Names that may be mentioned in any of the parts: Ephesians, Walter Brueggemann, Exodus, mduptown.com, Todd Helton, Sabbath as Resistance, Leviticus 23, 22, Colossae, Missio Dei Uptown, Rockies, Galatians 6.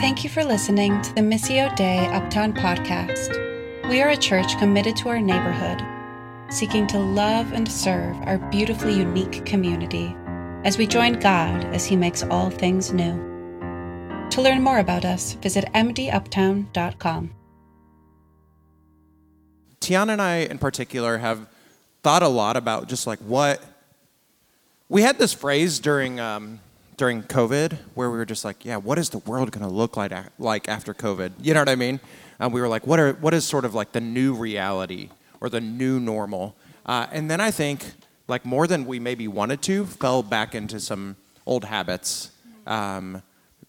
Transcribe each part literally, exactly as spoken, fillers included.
Thank you for listening to the Missio Dei Uptown podcast. We are a church committed to our neighborhood, seeking to love and serve our beautifully unique community as we join God as He makes all things new. To learn more about us, visit m d uptown dot com. Tiana and I, in particular, have thought a lot about just like what... We had this phrase during um, during COVID where we were just like, yeah, what is the world going to look like like after COVID? You know what I mean? And we were like, what are what is sort of like the new reality or the new normal? Uh, and then I think, like, more than we maybe wanted to, fell back into some old habits um,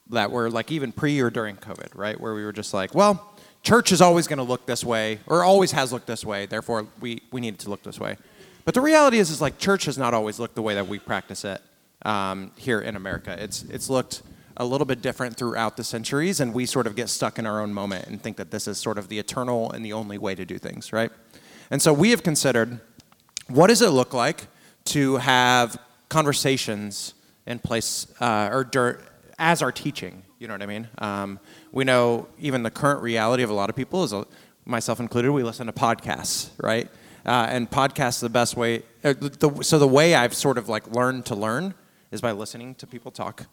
that were like even pre or during COVID, right? Where we were just like, well, church is always going to look this way, or always has looked this way, therefore we, we need it to look this way. But the reality is, is like church has not always looked the way that we practice it um, here in America. It's it's looked a little bit different throughout the centuries, and we sort of get stuck in our own moment and think that this is sort of the eternal and the only way to do things, right? And so we have considered, what does it look like to have conversations in place uh, or dur- as our teaching? You know what I mean? Um, we know even the current reality of a lot of people, is, myself included, we listen to podcasts, right? Uh, and podcasts are the best way. Uh, the, so the way I've sort of like learned to learn is by listening to people talk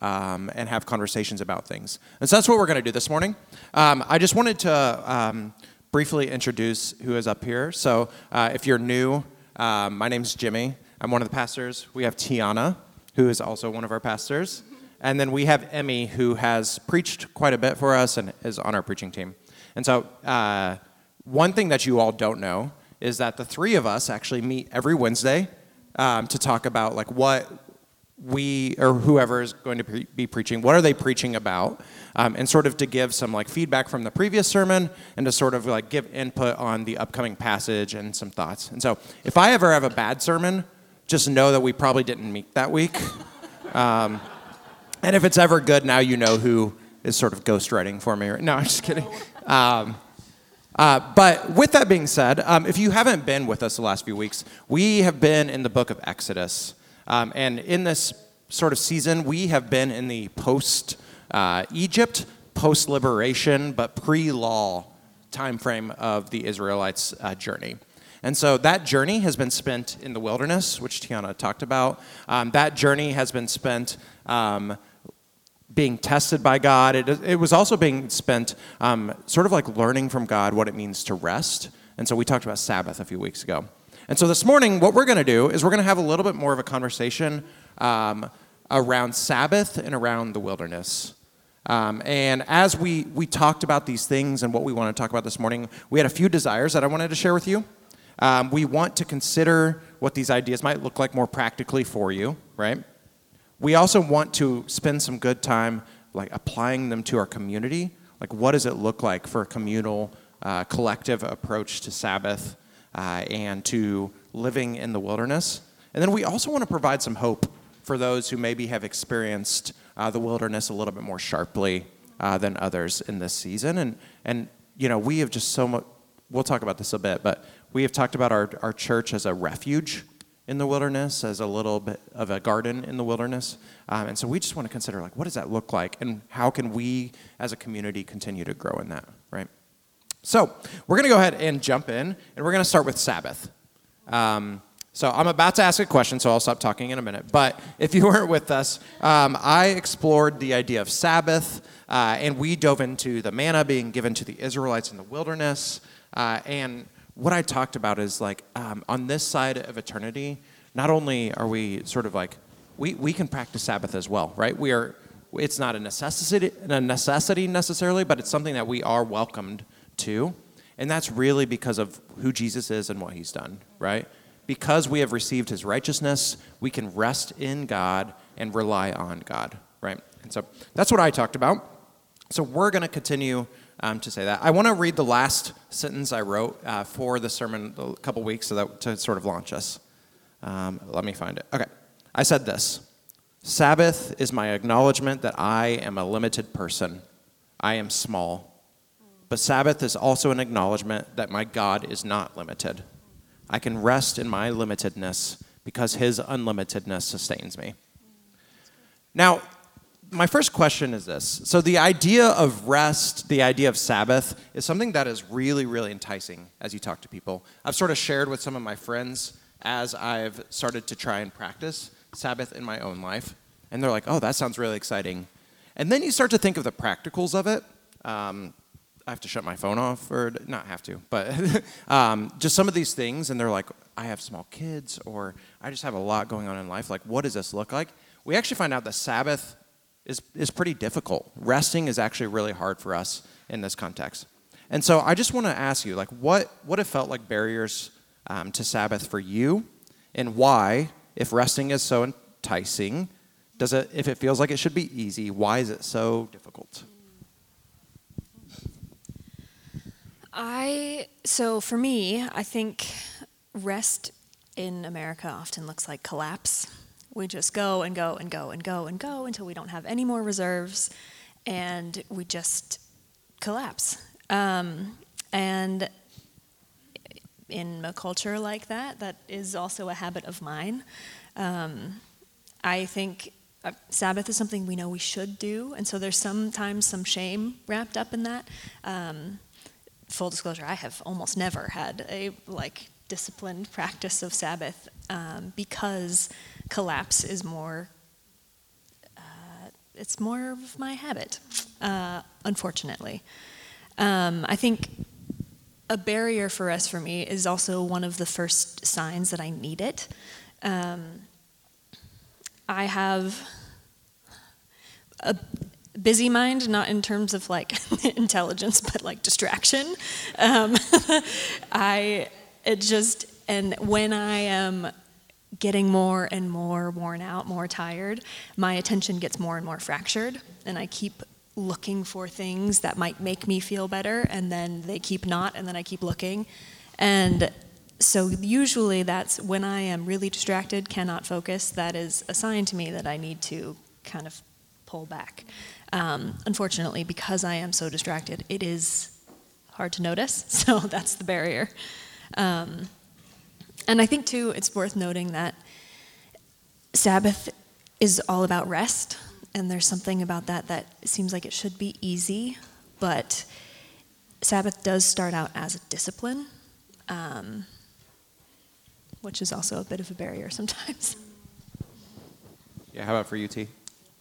um, and have conversations about things. And so that's what we're going to do this morning. Um, I just wanted to um, briefly introduce who is up here. So uh, if you're new, uh, my name's Jimmy. I'm one of the pastors. We have Tiana, who is also one of our pastors. And then we have Emmy, who has preached quite a bit for us and is on our preaching team. And so uh, one thing that you all don't know is that the three of us actually meet every Wednesday um, to talk about like what we or whoever is going to pre- be preaching, what are they preaching about, um, and sort of to give some like feedback from the previous sermon and to sort of like give input on the upcoming passage and some thoughts. And so if I ever have a bad sermon, just know that we probably didn't meet that week. Um And if it's ever good, now you know who is sort of ghostwriting for me. No, I'm just kidding. Um, uh, but with that being said, um, if you haven't been with us the last few weeks, we have been in the book of Exodus. Um, and in this sort of season, we have been in the post-Egypt, uh, post-liberation, but pre-law time frame of the Israelites' uh, journey. And so that journey has been spent in the wilderness, which Tiana talked about. Um, that journey has been spent um, being tested by God. It, it was also being spent um, sort of like learning from God what it means to rest. And so we talked about Sabbath a few weeks ago. And so this morning, what we're going to do is we're going to have a little bit more of a conversation um, around Sabbath and around the wilderness. Um, and as we, we talked about these things and what we want to talk about this morning, we had a few desires that I wanted to share with you. Um, we want to consider what these ideas might look like more practically for you, right? We also want to spend some good time like applying them to our community. Like, what does it look like for a communal, uh, collective approach to Sabbath uh, and to living in the wilderness? And then we also want to provide some hope for those who maybe have experienced uh, the wilderness a little bit more sharply uh, than others in this season. And, and you know, we have just so much... We'll talk about this a bit, but we have talked about our, our church as a refuge in the wilderness, as a little bit of a garden in the wilderness. Um, and so we just want to consider, like, what does that look like? And how can we, as a community, continue to grow in that, right? So we're going to go ahead and jump in, and we're going to start with Sabbath. Um, so I'm about to ask a question, so I'll stop talking in a minute. But if you weren't with us, um, I explored the idea of Sabbath, uh, and we dove into the manna being given to the Israelites in the wilderness. Uh, and what I talked about is like um, on this side of eternity, not only are we sort of like, we, we can practice Sabbath as well, right? We are, it's not a necessity, a necessity necessarily, but it's something that we are welcomed to. And that's really because of who Jesus is and what He's done, right? Because we have received His righteousness, we can rest in God and rely on God, right? And so that's what I talked about. So we're going to continue Um, to say that. I want to read the last sentence I wrote uh, for the sermon a couple weeks so that to sort of launch us. Um, let me find it. Okay. I said this: Sabbath is my acknowledgement that I am a limited person. I am small. But Sabbath is also an acknowledgement that my God is not limited. I can rest in my limitedness because His unlimitedness sustains me. Now, my first question is this. So the idea of rest, the idea of Sabbath, is something that is really, really enticing as you talk to people. I've sort of shared with some of my friends as I've started to try and practice Sabbath in my own life. And they're like, oh, that sounds really exciting. And then you start to think of the practicals of it. Um, I have to shut my phone off, or not have to, but um, just some of these things. And they're like, I have small kids, or I just have a lot going on in life. Like, what does this look like? We actually find out the Sabbath is, is pretty difficult. Resting is actually really hard for us in this context. And so I just want to ask you, like, what, what have felt like barriers um, to Sabbath for you, and why, if resting is so enticing, does it, if it feels like it should be easy, why is it so difficult? I, so for me, I think rest in America often looks like collapse. We just go and go and go and go and go until we don't have any more reserves, and we just collapse. Um, and in a culture like that, that is also a habit of mine. Um, I think Uh, Sabbath is something we know we should do, and so there's sometimes some shame wrapped up in that. Um, full disclosure, I have almost never had a like disciplined practice of Sabbath um, because collapse is more, uh, it's more of my habit, uh, unfortunately. Um, I think a barrier for us, for me, is also one of the first signs that I need it. Um, I have a busy mind, not in terms of like intelligence, but like distraction. Um, I, it just, and when I am getting more and more worn out, more tired, my attention gets more and more fractured, and I keep looking for things that might make me feel better, and then they keep not, and then I keep looking. And so usually that's when I am really distracted, cannot focus, that is a sign to me that I need to kind of pull back. Um, unfortunately, because I am so distracted, it is hard to notice, so that's the barrier. Um, and I think, too, it's worth noting that Sabbath is all about rest, and there's something about that that seems like it should be easy, but Sabbath does start out as a discipline, um, which is also a bit of a barrier sometimes. Yeah, how about for you, T?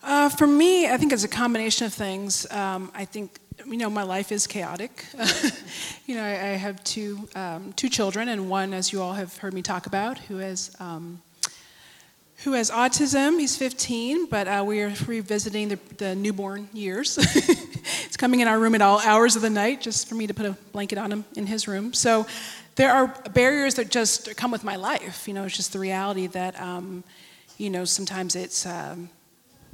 Uh, for me, I think it's a combination of things. Um, I think, you know, my life is chaotic. You know, I, I have two um, two children, and one, as you all have heard me talk about, who has um, who has autism. He's fifteen, but uh, we are revisiting the, the newborn years. It's coming in our room at all hours of the night, just for me to put a blanket on him in his room. So there are barriers that just come with my life. You know, it's just the reality that, um, you know, sometimes it's um,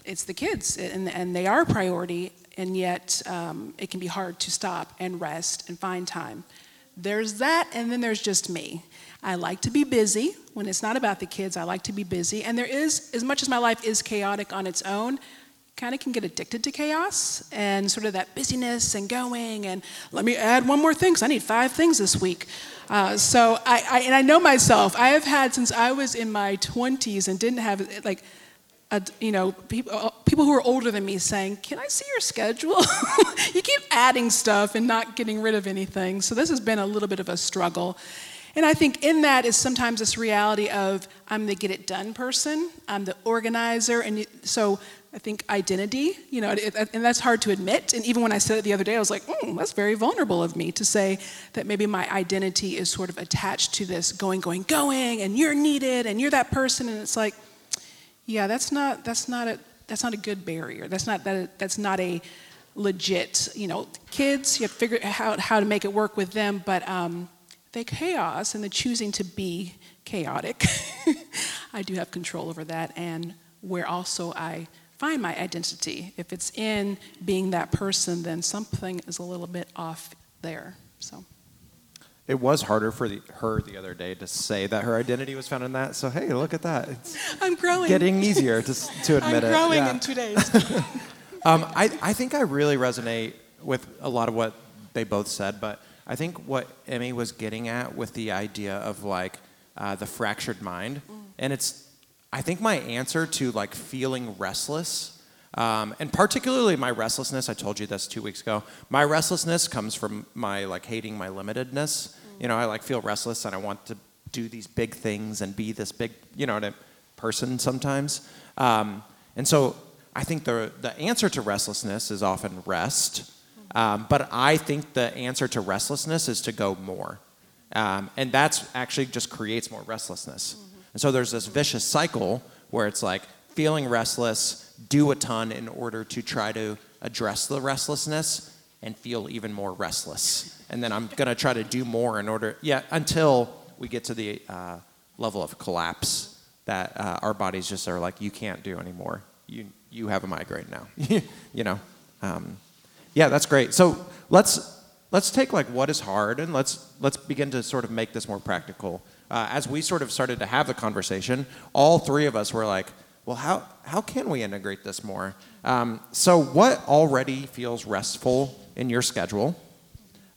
it's the kids, and, and they are a priority, and yet um, it can be hard to stop and rest and find time. There's that, and then there's just me. I like to be busy. When it's not about the kids, I like to be busy. And there is, as much as my life is chaotic on its own, kind of can get addicted to chaos and sort of that busyness and going and let me add one more thing because I need five things this week. Uh, so I, I and I know myself. I have had since I was in my twenties and didn't have like, a, you know, people people who are older than me saying, "Can I see your schedule?" You keep adding stuff and not getting rid of anything. So this has been a little bit of a struggle. And I think in that is sometimes this reality of I'm the get-it-done person, I'm the organizer, and so I think identity, you know, and that's hard to admit. And even when I said it the other day, I was like, mm, that's very vulnerable of me to say that maybe my identity is sort of attached to this going, going, going, and you're needed, and you're that person, and it's like, yeah, that's not that's not a that's not a good barrier. That's not that that's not a legit, you know, kids. You have to figure out how to make it work with them, but. Um, The chaos and the choosing to be chaotic, I do have control over that and where also I find my identity. If it's in being that person, then something is a little bit off there. So it was harder for the, her the other day to say that her identity was found in that. So hey, look at that. It's I'm growing. Getting easier to to admit I'm it. I'm growing yeah. in two days. um, I, I think I really resonate with a lot of what they both said, but I think what Emmy was getting at with the idea of like uh, the fractured mind, mm. and it's, I think my answer to like feeling restless Um, and particularly my restlessness, I told you this two weeks ago, my restlessness comes from my like hating my limitedness. Mm. You know, I like feel restless and I want to do these big things and be this big, you know, person sometimes. Um, and so I think the the answer to restlessness is often rest. Um, but I think the answer to restlessness is to go more. Um, and that's actually just creates more restlessness. Mm-hmm. And so there's this vicious cycle where it's like feeling restless, do a ton in order to try to address the restlessness and feel even more restless. And then I'm going to try to do more in order, yeah, until we get to the uh, level of collapse that uh, our bodies just are like, you can't do anymore. You you have a migraine now, you know. Um, Yeah, that's great. So let's let's take like what is hard and let's let's begin to sort of make this more practical. Uh, as we sort of started to have the conversation, all three of us were like, well, how how can we integrate this more? Um, so what already feels restful in your schedule?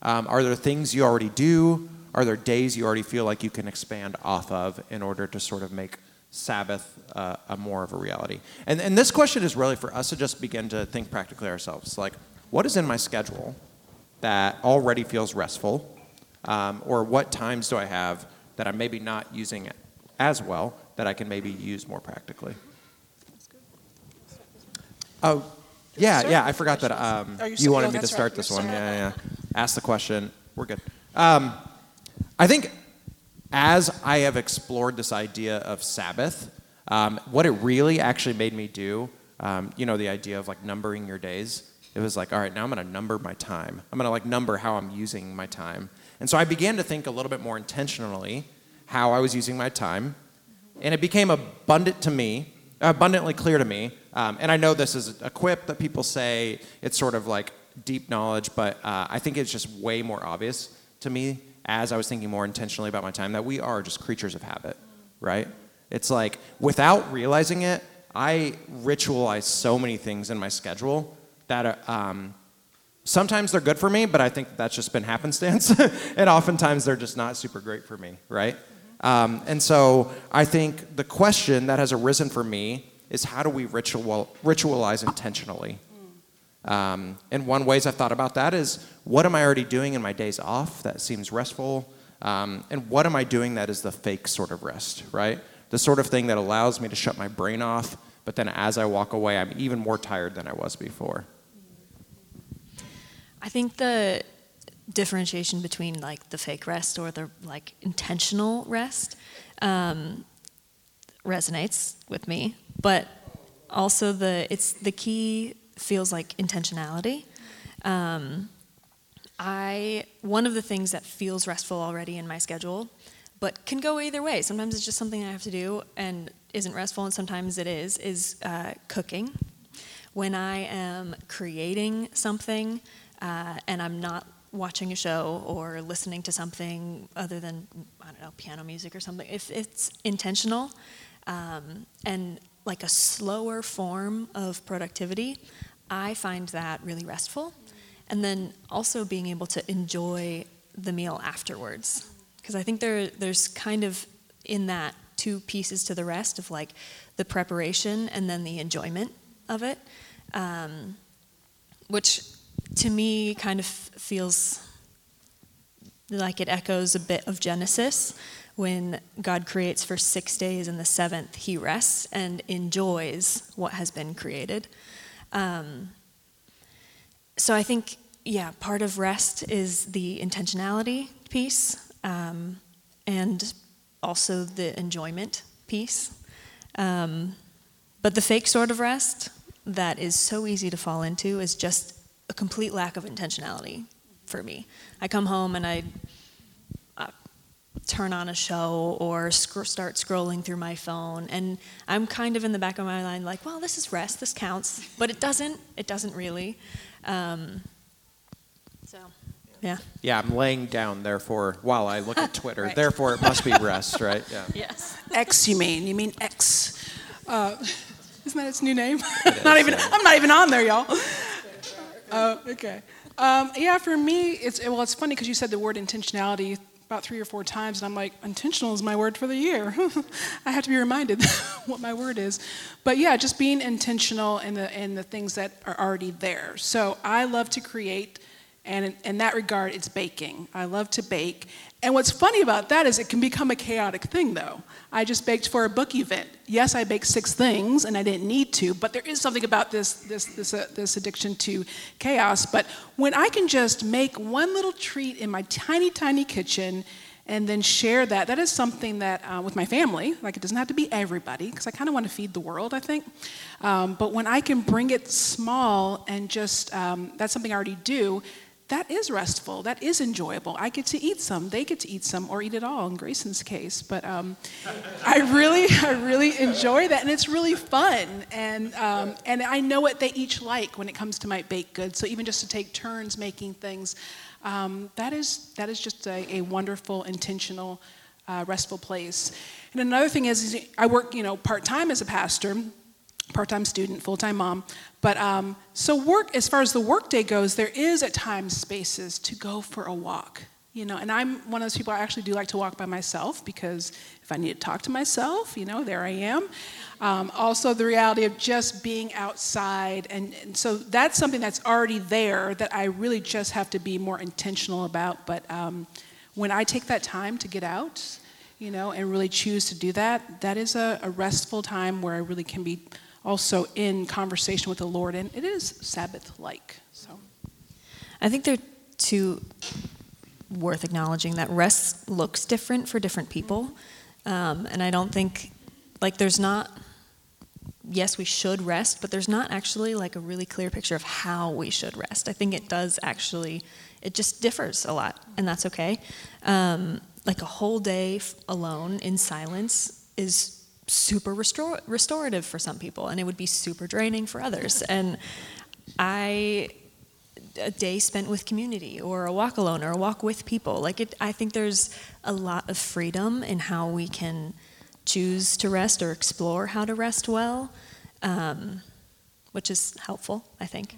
Um, are there things you already do? Are there days you already feel like you can expand off of in order to sort of make Sabbath uh, a more of a reality? And and this question is really for us to just begin to think practically ourselves, like, what is in my schedule that already feels restful? Um, or what times do I have that I'm maybe not using as well that I can maybe use more practically? Oh, yeah, yeah, I forgot that um, you wanted me to start this one. Yeah, yeah, ask the question. We're good. Um, I think as I have explored this idea of Sabbath, um, what it really actually made me do, um, you know, the idea of like numbering your days, it was like, all right, now I'm going to number my time. I'm going to like number how I'm using my time. And so I began to think a little bit more intentionally how I was using my time. And it became abundant to me, abundantly clear to me. Um, and I know this is a quip that people say. It's sort of like deep knowledge, but uh, I think it's just way more obvious to me as I was thinking more intentionally about my time that we are just creatures of habit, right? It's like without realizing it, I ritualize so many things in my schedule that um, sometimes they're good for me, but I think that's just been happenstance. And oftentimes they're just not super great for me, right? Mm-hmm. Um, and so I think the question that has arisen for me is how do we ritual, ritualize intentionally? Mm. Um, and one ways I've thought about that is what am I already doing in my days off that seems restful? Um, and what am I doing that is the fake sort of rest, right? The sort of thing that allows me to shut my brain off, but then as I walk away, I'm even more tired than I was before. I think the differentiation between like the fake rest or the like intentional rest um, resonates with me, but also the it's the key feels like intentionality. Um, I one of the things that feels restful already in my schedule, but can go either way. Sometimes it's just something I have to do and isn't restful, and sometimes it is. Is uh, cooking when I am creating something. Uh, and I'm not watching a show or listening to something other than, I don't know, piano music or something. If it's intentional um, and like a slower form of productivity, I find that really restful. And then also being able to enjoy the meal afterwards. Because I think there there's kind of in that two pieces to the rest of like the preparation and then the enjoyment of it, um, which to me kind of feels like it echoes a bit of Genesis when God creates for six days and the seventh he rests and enjoys what has been created. Um, so I think, yeah, part of rest is the intentionality piece um, and also the enjoyment piece. Um, but the fake sort of rest that is so easy to fall into is just a complete lack of intentionality for me. I come home and I uh, turn on a show or sc- start scrolling through my phone, and I'm kind of in the back of my mind like, well, this is rest, this counts, but it doesn't, it doesn't really. Um, so, yeah. Yeah, I'm laying down, therefore, while I look at Twitter, right. Therefore it must be rest, right? Yeah. Yes. X, you mean, you mean X. Uh, isn't that its new name? It not is, even. Yeah. I'm not even on there, y'all. Oh, okay. Um, yeah, for me, it's well. It's funny because you said the word intentionality about three or four times, and I'm like, intentional is my word for the year. I have to be reminded what my word is. But yeah, just being intentional in the in the things that are already there. So I love to create, and in, in that regard, it's baking. I love to bake. And what's funny about that is it can become a chaotic thing, though. I just baked for a book event. Yes, I baked six things, and I didn't need to, but there is something about this this this uh, this addiction to chaos. But when I can just make one little treat in my tiny, tiny kitchen and then share that, that is something that, uh, with my family, like it doesn't have to be everybody, because I kind of want to feed the world, I think. Um, but when I can bring it small and just, um, that's something I already do, that is restful, that is enjoyable. I get to eat some, they get to eat some, or eat it all in Grayson's case. But um, I really, I really enjoy that, and it's really fun. And um, and I know what they each like when it comes to my baked goods. So even just to take turns making things, um, that is that is just a, a wonderful, intentional, uh, restful place. And another thing is, is I work, you know, part-time as a pastor, part-time student, full-time mom. But um, so work, as far as the workday goes, there is at times spaces to go for a walk, you know. And I'm one of those people, I actually do like to walk by myself, because if I need to talk to myself, you know, there I am. Um, also, the reality of just being outside. And, and so that's something that's already there that I really just have to be more intentional about. But um, when I take that time to get out, you know, and really choose to do that, that is a, a restful time where I really can be also in conversation with the Lord, and it is Sabbath-like. So, I think they're two worth acknowledging that rest looks different for different people, um, and I don't think, like, there's not, yes, we should rest, but there's not actually, like, a really clear picture of how we should rest. I think it does actually, it just differs a lot, and that's okay. Um, like, a whole day alone in silence is super restor- restorative for some people, and it would be super draining for others. And I, a day spent with community, or a walk alone, or a walk with people, like it, I think there's a lot of freedom in how we can choose to rest or explore how to rest well, um, which is helpful, I think.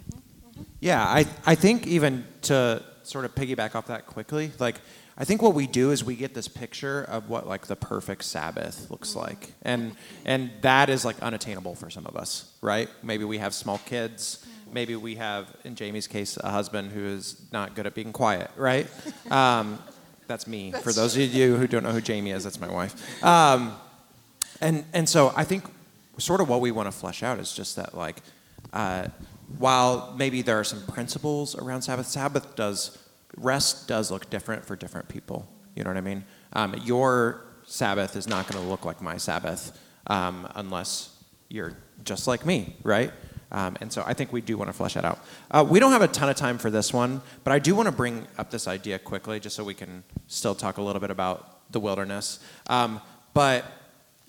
Yeah, I, I think even to sort of piggyback off that quickly, like, I think what we do is we get this picture of what, like, the perfect Sabbath looks like. And and that is, like, unattainable for some of us, right? Maybe we have small kids. Maybe we have, in Jamie's case, a husband who is not good at being quiet, right? Um, that's me. For those of you who don't know who Jamie is, that's my wife. Um, and, and so I think sort of what we want to flesh out is just that, like, uh, while maybe there are some principles around Sabbath, Sabbath does... Rest does look different for different people. You know what I mean? Um, your Sabbath is not going to look like my Sabbath um, unless you're just like me, right? Um, and so I think we do want to flesh that out. Uh, we don't have a ton of time for this one, but I do want to bring up this idea quickly just so we can still talk a little bit about the wilderness. Um, but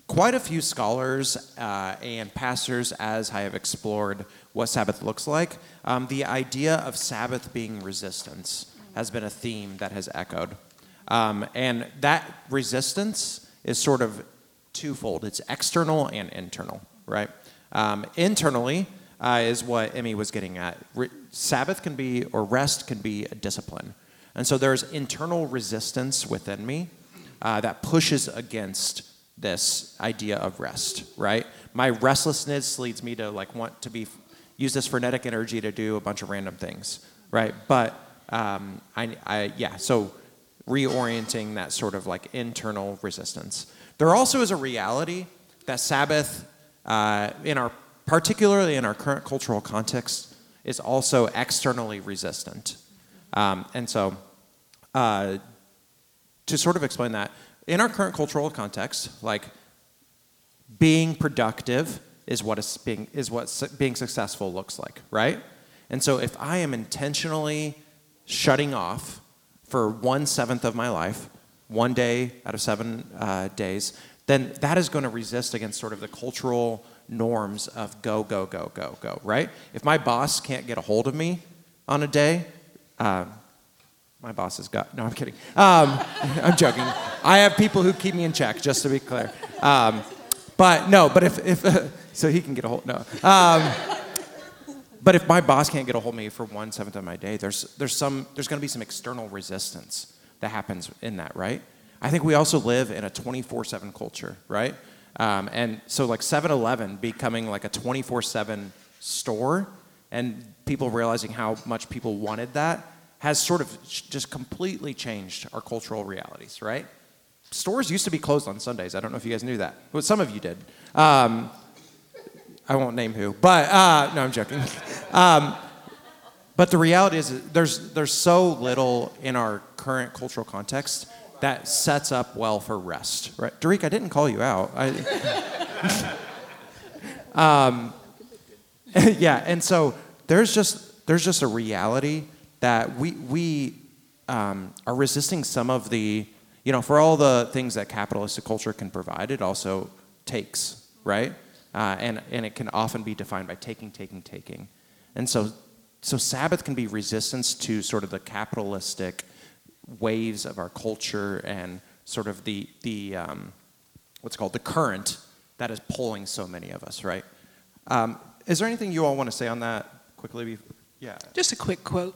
quite a few scholars uh, and pastors, as I have explored what Sabbath looks like, um, the idea of Sabbath being resistance has been a theme that has echoed. Um, and that resistance is sort of twofold. It's external and internal, right? Um, internally uh, is what Emmy was getting at. Re- Sabbath can be, or rest can be, a discipline. And so there's internal resistance within me uh, that pushes against this idea of rest, right? My restlessness leads me to, like, want to be use this frenetic energy to do a bunch of random things, right? But Um, I, I, yeah, so reorienting that sort of, like, internal resistance. There also is a reality that Sabbath, uh, in our, particularly in our current cultural context, is also externally resistant. Um, and so, uh, to sort of explain that, in our current cultural context, like, being productive is what is being is what su- being successful looks like, right? And so, if I am intentionally shutting off for one-seventh of my life, one day out of seven uh, days, then that is going to resist against sort of the cultural norms of go, go, go, go, go, right? If my boss can't get a hold of me on a day, uh, my boss has got, no, I'm kidding. Um, I'm joking. I have people who keep me in check, just to be clear. Um, but no, but if, if uh, so he can get a hold, no. Um, But if my boss can't get a hold of me for one seventh of my day, there's there's some there's going to be some external resistance that happens in that, right? I think we also live in a twenty-four seven culture, right? Um, and so like seven eleven becoming like a twenty-four seven store and people realizing how much people wanted that has sort of just completely changed our cultural realities, right? Stores used to be closed on Sundays. I don't know if you guys knew that. Well, some of you did. Um, I won't name who, but uh, no, I'm joking. Um, but the reality is there's, there's so little in our current cultural context that sets up well for rest, right? Derek, I didn't call you out. I, um, yeah, and so there's just there's just a reality that we we um, are resisting some of the, you know, for all the things that capitalistic culture can provide, it also takes, right? Uh, and and it can often be defined by taking, taking, taking, and so so Sabbath can be resistance to sort of the capitalistic waves of our culture and sort of the the um, what's called the current that is pulling so many of us, right? Um, is there anything you all want to say on that quickly? Before? Yeah. Just a quick quote.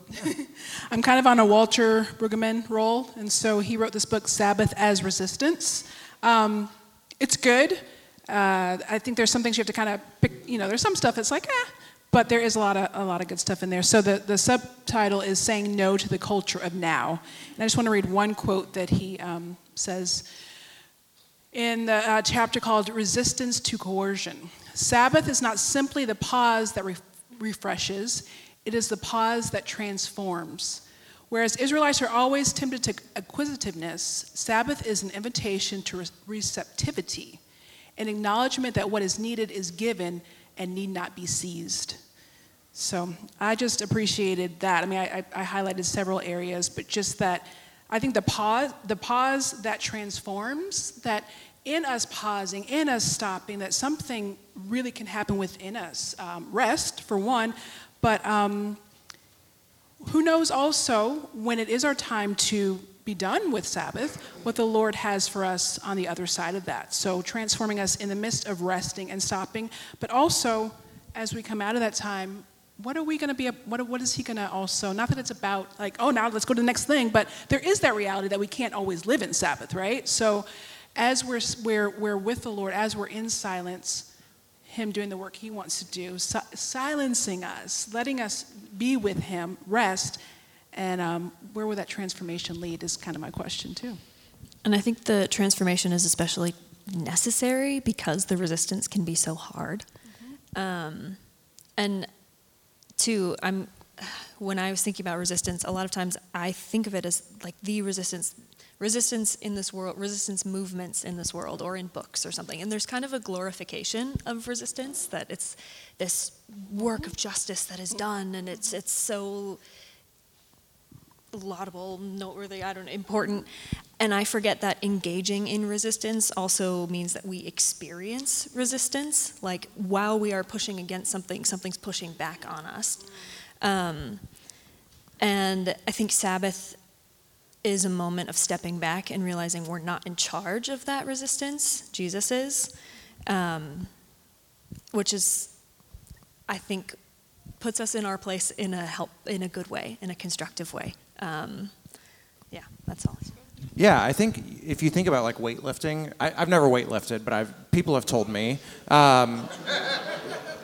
I'm kind of on a Walter Brueggemann roll, and so he wrote this book, Sabbath as Resistance. Um, it's good. Uh, I think there's some things you have to kind of pick. You know, there's some stuff that's like, ah. But there is a lot of a lot of good stuff in there. So the, the subtitle is saying no to the culture of now. And I just want to read one quote that he um, says in the uh, chapter called Resistance to Coercion. Sabbath is not simply the pause that re- refreshes. It is the pause that transforms. Whereas Israelites are always tempted to acquisitiveness, Sabbath is an invitation to re- receptivity, an acknowledgement that what is needed is given and need not be seized. So I just appreciated that. I mean, I, I, I highlighted several areas, but just that I think the pause, the pause that transforms, that in us pausing, in us stopping, that something really can happen within us. Um, rest, for one, but um, who knows also when it is our time to be done with Sabbath, what the Lord has for us on the other side of that. So transforming us in the midst of resting and stopping, but also as we come out of that time, what are we going to be, what, what is he going to also, not that it's about like, oh, now let's go to the next thing, but there is that reality that we can't always live in Sabbath, right? So as we're, we're, we're with the Lord, as we're in silence, him doing the work he wants to do, si- silencing us, letting us be with him, rest. And um, where will that transformation lead is kind of my question, too. And I think the transformation is especially necessary because the resistance can be so hard. Mm-hmm. Um, and, two, I'm, when I was thinking about resistance, a lot of times I think of it as, like, the resistance, resistance in this world, resistance movements in this world or in books or something. And there's kind of a glorification of resistance, that it's this work of justice that is done, and it's it's so laudable, noteworthy, I don't know, important. And I forget that engaging in resistance also means that we experience resistance. Like, while we are pushing against something, something's pushing back on us. Um, and I think Sabbath is a moment of stepping back and realizing we're not in charge of that resistance. Jesus is. Um, which is, I think, puts us in our place in a help, in a good way, in a constructive way. Um, yeah, that's all. Yeah, I think if you think about like weightlifting, I, I've never weightlifted, but I've people have told me um,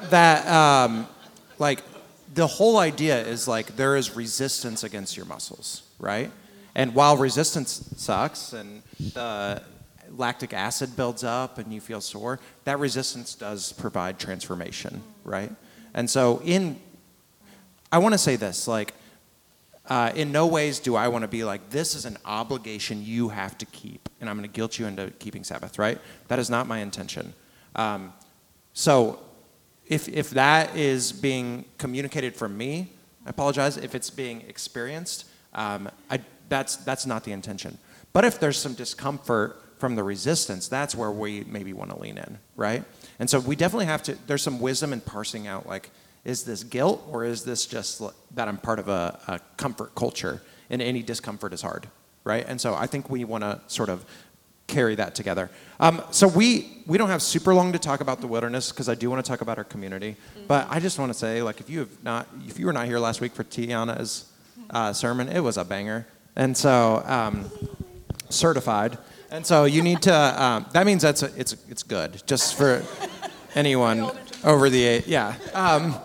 that um, like the whole idea is like there is resistance against your muscles, right? And while resistance sucks and the lactic acid builds up and you feel sore, that resistance does provide transformation, right? And so in, I want to say this, like, Uh, in no ways do I want to be like, this is an obligation you have to keep, and I'm going to guilt you into keeping Sabbath, right? That is not my intention. Um, so if if that is being communicated from me, I apologize. If it's being experienced, um, I, that's, that's not the intention. But if there's some discomfort from the resistance, that's where we maybe want to lean in, right? And so we definitely have to, there's some wisdom in parsing out, like, is this guilt or is this just that I'm part of a, a comfort culture and any discomfort is hard, right? And so I think we want to sort of carry that together. Um, so we we don't have super long to talk about the wilderness because I do want to talk about our community. Mm-hmm. But I just want to say, like, if you have not, if you were not here last week for Tiana's uh, sermon, it was a banger. and so um, certified. And so you need to. Um, that means that's a, it's it's good just for anyone over the eight. Yeah. Um,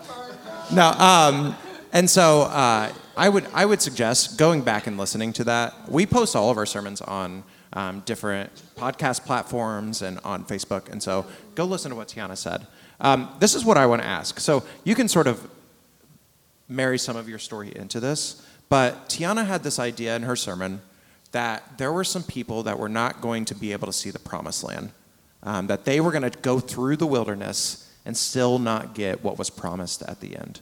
no. Um, and so uh, I would I would suggest going back and listening to that. We post all of our sermons on um, different podcast platforms and on Facebook. And so go listen to what Tiana said. Um, this is what I want to ask. So you can sort of marry some of your story into this, but Tiana had this idea in her sermon that there were some people that were not going to be able to see the promised land, um, that they were going to go through the wilderness and still not get what was promised at the end.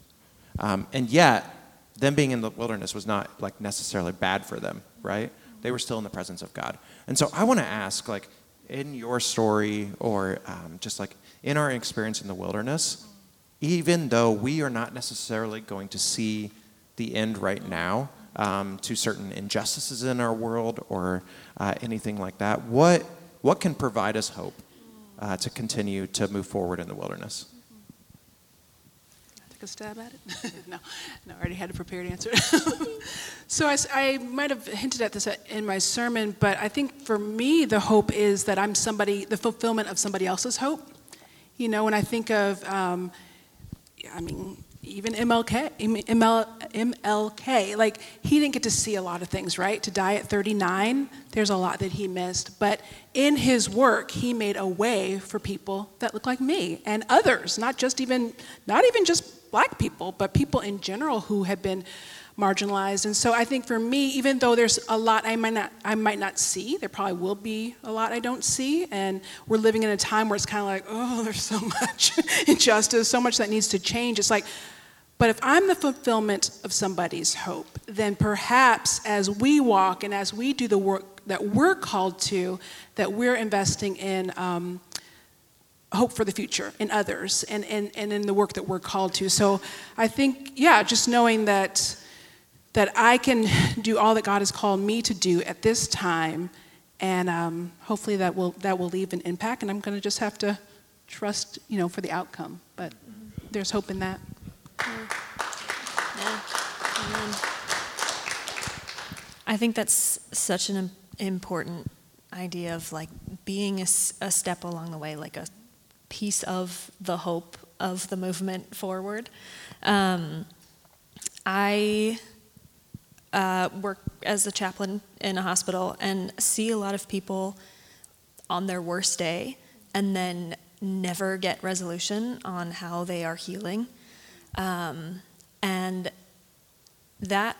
Um, and yet, them being in the wilderness was not like necessarily bad for them, right? They were still in the presence of God. And so I want to ask, like, in your story or um, just like in our experience in the wilderness, even though we are not necessarily going to see the end right now um, to certain injustices in our world or uh, anything like that, what what can provide us hope uh, to continue to move forward in the wilderness? I took a stab at it. no, no, I already had a prepared answer. So I, I might have hinted at this in my sermon, but I think for me the hope is that I'm somebody, the fulfillment of somebody else's hope. You know, when I think of... Um, I mean, even M L K, M L, M L K, like, he didn't get to see a lot of things, right? To die at thirty-nine, there's a lot that he missed. But in his work, he made a way for people that look like me and others, not just even, not even just black people, but people in general who have been marginalized. And so I think for me, even though there's a lot I might not, I might not see, there probably will be a lot I don't see. And we're living in a time where it's kind of like, oh, there's so much injustice, so much that needs to change. It's like, but if I'm the fulfillment of somebody's hope, then perhaps as we walk and as we do the work that we're called to, that we're investing in um, hope for the future in others and, and, and in the work that we're called to. So I think, yeah, just knowing that that I can do all that God has called me to do at this time, and um, hopefully that will that will leave an impact. And I'm going to just have to trust, you know, for the outcome. But there's hope in that. Yeah. Yeah. I think that's such an important idea of like being a, a step along the way, like a piece of the hope of the movement forward. Um, I. Uh, work as a chaplain in a hospital and see a lot of people on their worst day and then never get resolution on how they are healing. Um, and that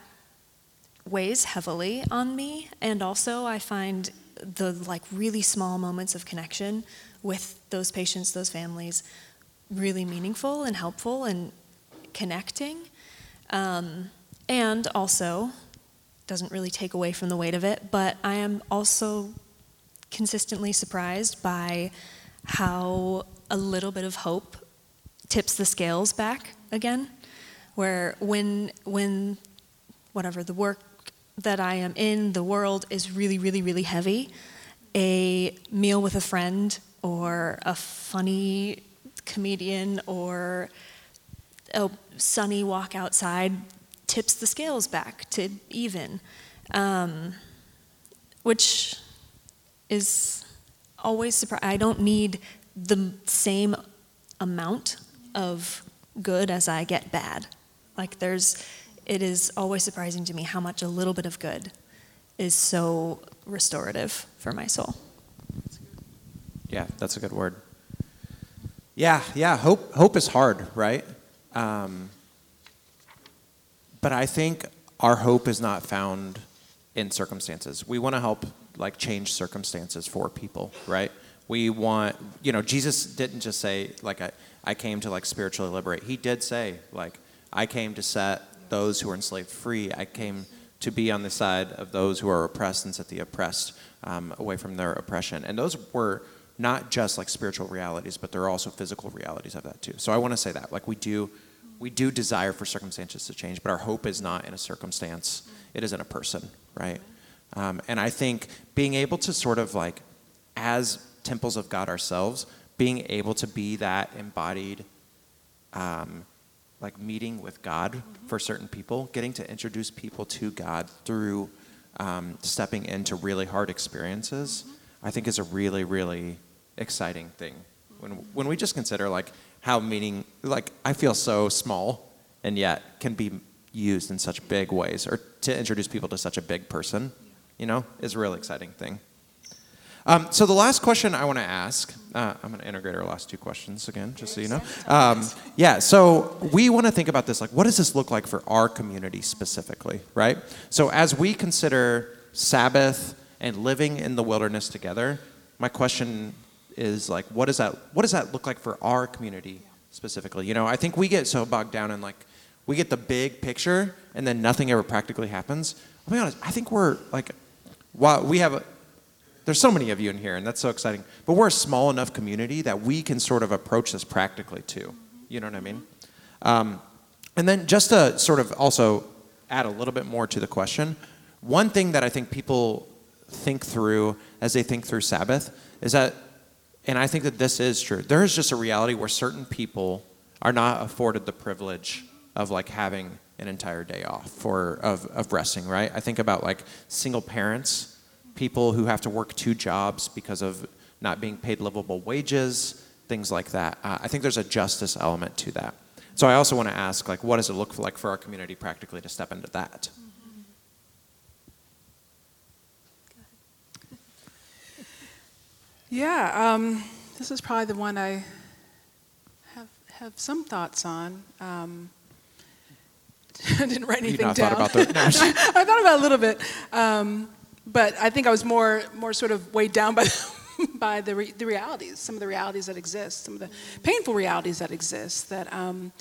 weighs heavily on me. And also I find the like really small moments of connection with those patients, those families, really meaningful and helpful and connecting. Um, and also... doesn't really take away from the weight of it, but I am also consistently surprised by how a little bit of hope tips the scales back again, where when when whatever the work that I am in, the world is really, really, really heavy, a meal with a friend or a funny comedian or a sunny walk outside tips the scales back to even, um, which is always surprising. I don't need the same amount of good as I get bad. Like there's, it is always surprising to me how much a little bit of good is so restorative for my soul. Yeah, that's a good word. Yeah, yeah, hope hope is hard, right? Um, But I think our hope is not found in circumstances. We want to help, like, change circumstances for people, right? We want, you know, Jesus didn't just say, like, I, I came to, like, spiritually liberate. He did say, like, I came to set those who are enslaved free. I came to be on the side of those who are oppressed and set the oppressed um, away from their oppression. And those were not just, like, spiritual realities, but there are also physical realities of that, too. So I want to say that, like, we do... We do desire for circumstances to change, but our hope is not in a circumstance. It is in a person, right? Um, and I think being able to sort of like, as temples of God ourselves, being able to be that embodied, um, like meeting with God for certain people, getting to introduce people to God through um, stepping into really hard experiences, I think is a really, really exciting thing. When when we just consider like how meaning, like I feel so small and yet can be used in such big ways, or to introduce people to such a big person, you know, is a real exciting thing. Um, so the last question I want to ask, uh, I'm going to integrate our last two questions again, just so you know. Um, yeah, so we want to think about this, like, what does this look like for our community specifically, right? So as we consider Sabbath and living in the wilderness together, my question is, like, what does that, what does that look like for our community specifically? You know, I think we get so bogged down in, like, we get the big picture, and then nothing ever practically happens. I'll be honest, I think we're, like, while we have a, there's so many of you in here, and that's so exciting. But we're a small enough community that we can sort of approach this practically too. You know what I mean? Um, and then just to sort of also add a little bit more to the question, one thing that I think people think through as they think through Sabbath is that, and I think that this is true, there is just a reality where certain people are not afforded the privilege of like having an entire day off for of, of resting, right? I think about like single parents, people who have to work two jobs because of not being paid livable wages, things like that. Uh, I think there's a justice element to that. So I also want to ask, like, what does it look like for our community practically to step into that? Mm-hmm. Yeah, um, this is probably the one I have have some thoughts on. Um, I didn't write anything down. Thought about the, no, I thought about it a little bit. Um, But I think I was more more sort of weighed down by by the re, the realities, some of the realities that exist, some of the painful realities that exist. That um,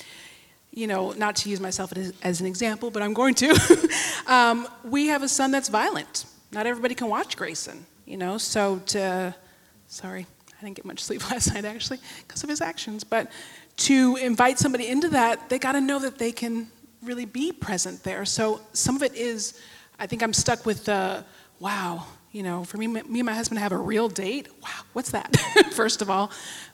you know, not to use myself as, as an example, but I'm going to. um, we have a son that's violent. Not everybody can watch Grayson. You know, so to sorry, I didn't get much sleep last night actually because of his actions. But to invite somebody into that, they got to know that they can really be present there. So some of it is, I think I'm stuck with the. Wow, you know, for me, me and my husband have a real date. Wow, what's that? First of all,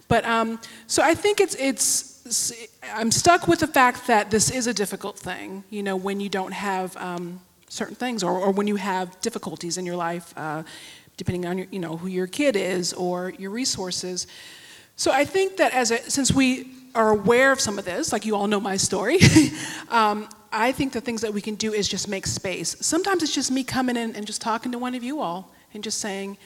but um, so I think it's it's I'm stuck with the fact that this is a difficult thing. You know, when you don't have um, certain things, or, or when you have difficulties in your life, uh, depending on your, you know, who your kid is or your resources. So I think that as a, since we are aware of some of this, like you all know my story. um, I think the things that we can do is just make space. Sometimes it's just me coming in and just talking to one of you all and just saying,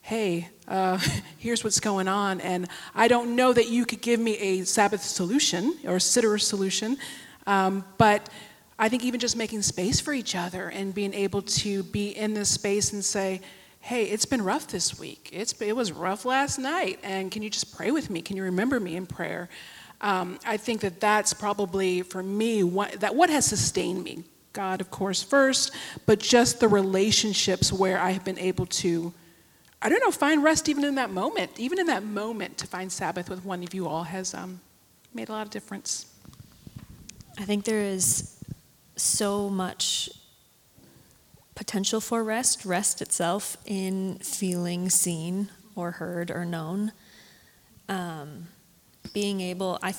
hey, uh, here's what's going on. And I don't know that you could give me a Sabbath solution or a sitter solution, um, but I think even just making space for each other and being able to be in this space and say, hey, it's been rough this week. It's, it was rough last night. And can you just pray with me? Can you remember me in prayer? Um, I think that that's probably, for me, what, that what has sustained me. God, of course, first, but just the relationships where I have been able to, I don't know, find rest even in that moment. Even in that moment, to find Sabbath with one of you all has um, made a lot of difference. I think there is so much potential for rest, rest itself, in feeling seen or heard or known. Um... Being able, I,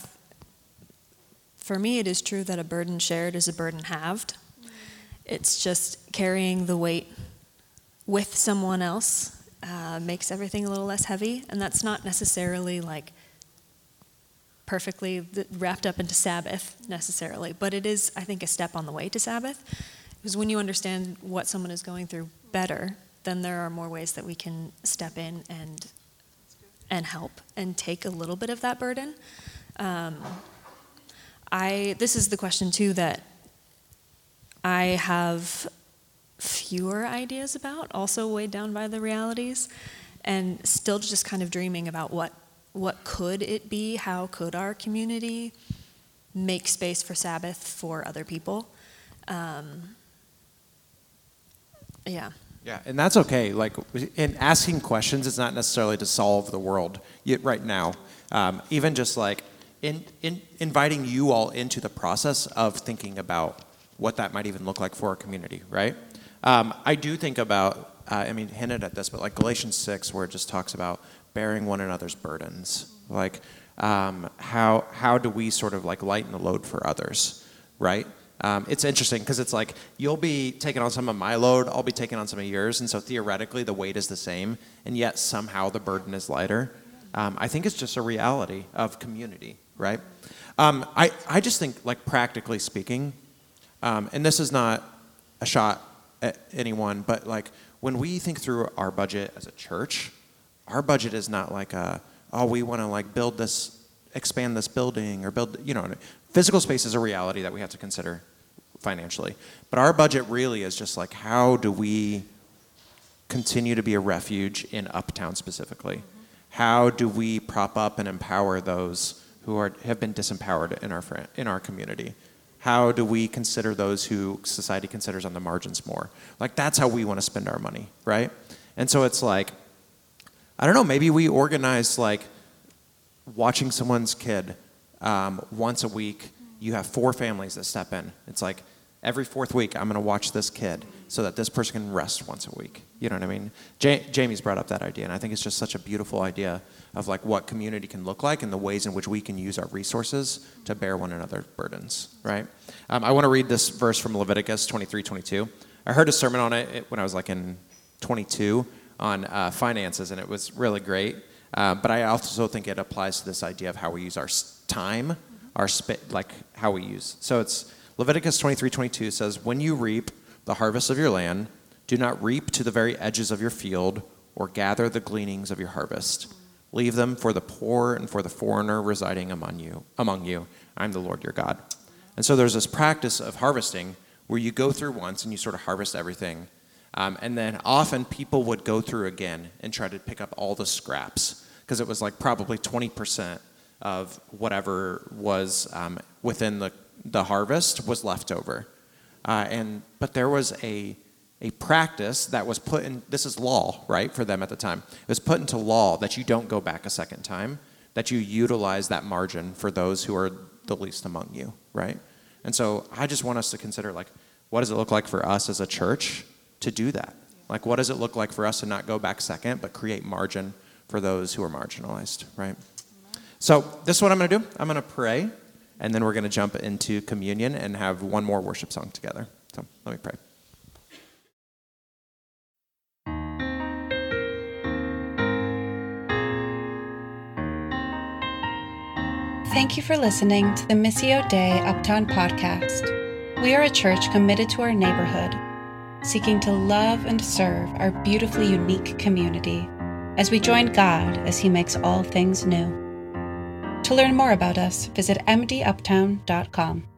for me, it is true that a burden shared is a burden halved. It's just carrying the weight with someone else uh, makes everything a little less heavy, and that's not necessarily like perfectly wrapped up into Sabbath necessarily, but it is, I think, a step on the way to Sabbath, because when you understand what someone is going through better, then there are more ways that we can step in and and help and take a little bit of that burden. Um, I this is the question too that I have fewer ideas about, also weighed down by the realities, and still just kind of dreaming about what what could it be, how could our community make space for Sabbath for other people? Um, yeah. Yeah, and that's okay. Like, in asking questions, it's not necessarily to solve the world yet right now. Um, even just like in, in inviting you all into the process of thinking about what that might even look like for our community, right? Um, I do think about, uh, I mean, hinted at this, but like Galatians six, where it just talks about bearing one another's burdens. Like, um, how how do we sort of like lighten the load for others, right? Um, it's interesting because it's like you'll be taking on some of my load, I'll be taking on some of yours, and so theoretically the weight is the same, and yet somehow the burden is lighter. Um, I think it's just a reality of community, right? Um, I, I just think, like, practically speaking, um, and this is not a shot at anyone, but, like, when we think through our budget as a church, our budget is not like a, oh, we want to, like, build this, expand this building or build, you know, physical space is a reality that we have to consider financially. But our budget really is just like, how do we continue to be a refuge in Uptown specifically? How do we prop up and empower those who are have been disempowered in our fr- in our community? How do we consider those who society considers on the margins more? Like, that's how we want to spend our money, right? And so it's like, I don't know, maybe we organize, like, watching someone's kid um, once a week. You have four families that step in. It's like, every fourth week, I'm going to watch this kid so that this person can rest once a week. You know what I mean? Ja- Jamie's brought up that idea, and I think it's just such a beautiful idea of, like, what community can look like and the ways in which we can use our resources to bear one another's burdens, right? Um, I want to read this verse from Leviticus twenty-three, twenty-two. I heard a sermon on it when I was, like, in twenty-two on uh, finances, and it was really great. Uh, but I also think it applies to this idea of how we use our time, our spit, like how we use. So it's Leviticus twenty-three, twenty-two says, "When you reap the harvest of your land, do not reap to the very edges of your field or gather the gleanings of your harvest. Leave them for the poor and for the foreigner residing among you. Among you, I'm the Lord your God." And so there's this practice of harvesting where you go through once and you sort of harvest everything. Um, and then often people would go through again and try to pick up all the scraps because it was like probably twenty percent of whatever was um, within the, the harvest was left over. Uh, and but there was a a practice that was put in, this is law, right, for them at the time. It was put into law that you don't go back a second time, that you utilize that margin for those who are the least among you, right? And so I just want us to consider, like, what does it look like for us as a church to do that? Like, what does it look like for us to not go back second, but create margin for those who are marginalized, right? So this is what I'm going to do. I'm going to pray, and then we're going to jump into communion and have one more worship song together. So let me pray. Thank you for listening to the Missio Dei Uptown podcast. We are a church committed to our neighborhood, seeking to love and serve our beautifully unique community as we join God as He makes all things new. To learn more about us, visit m d uptown dot com.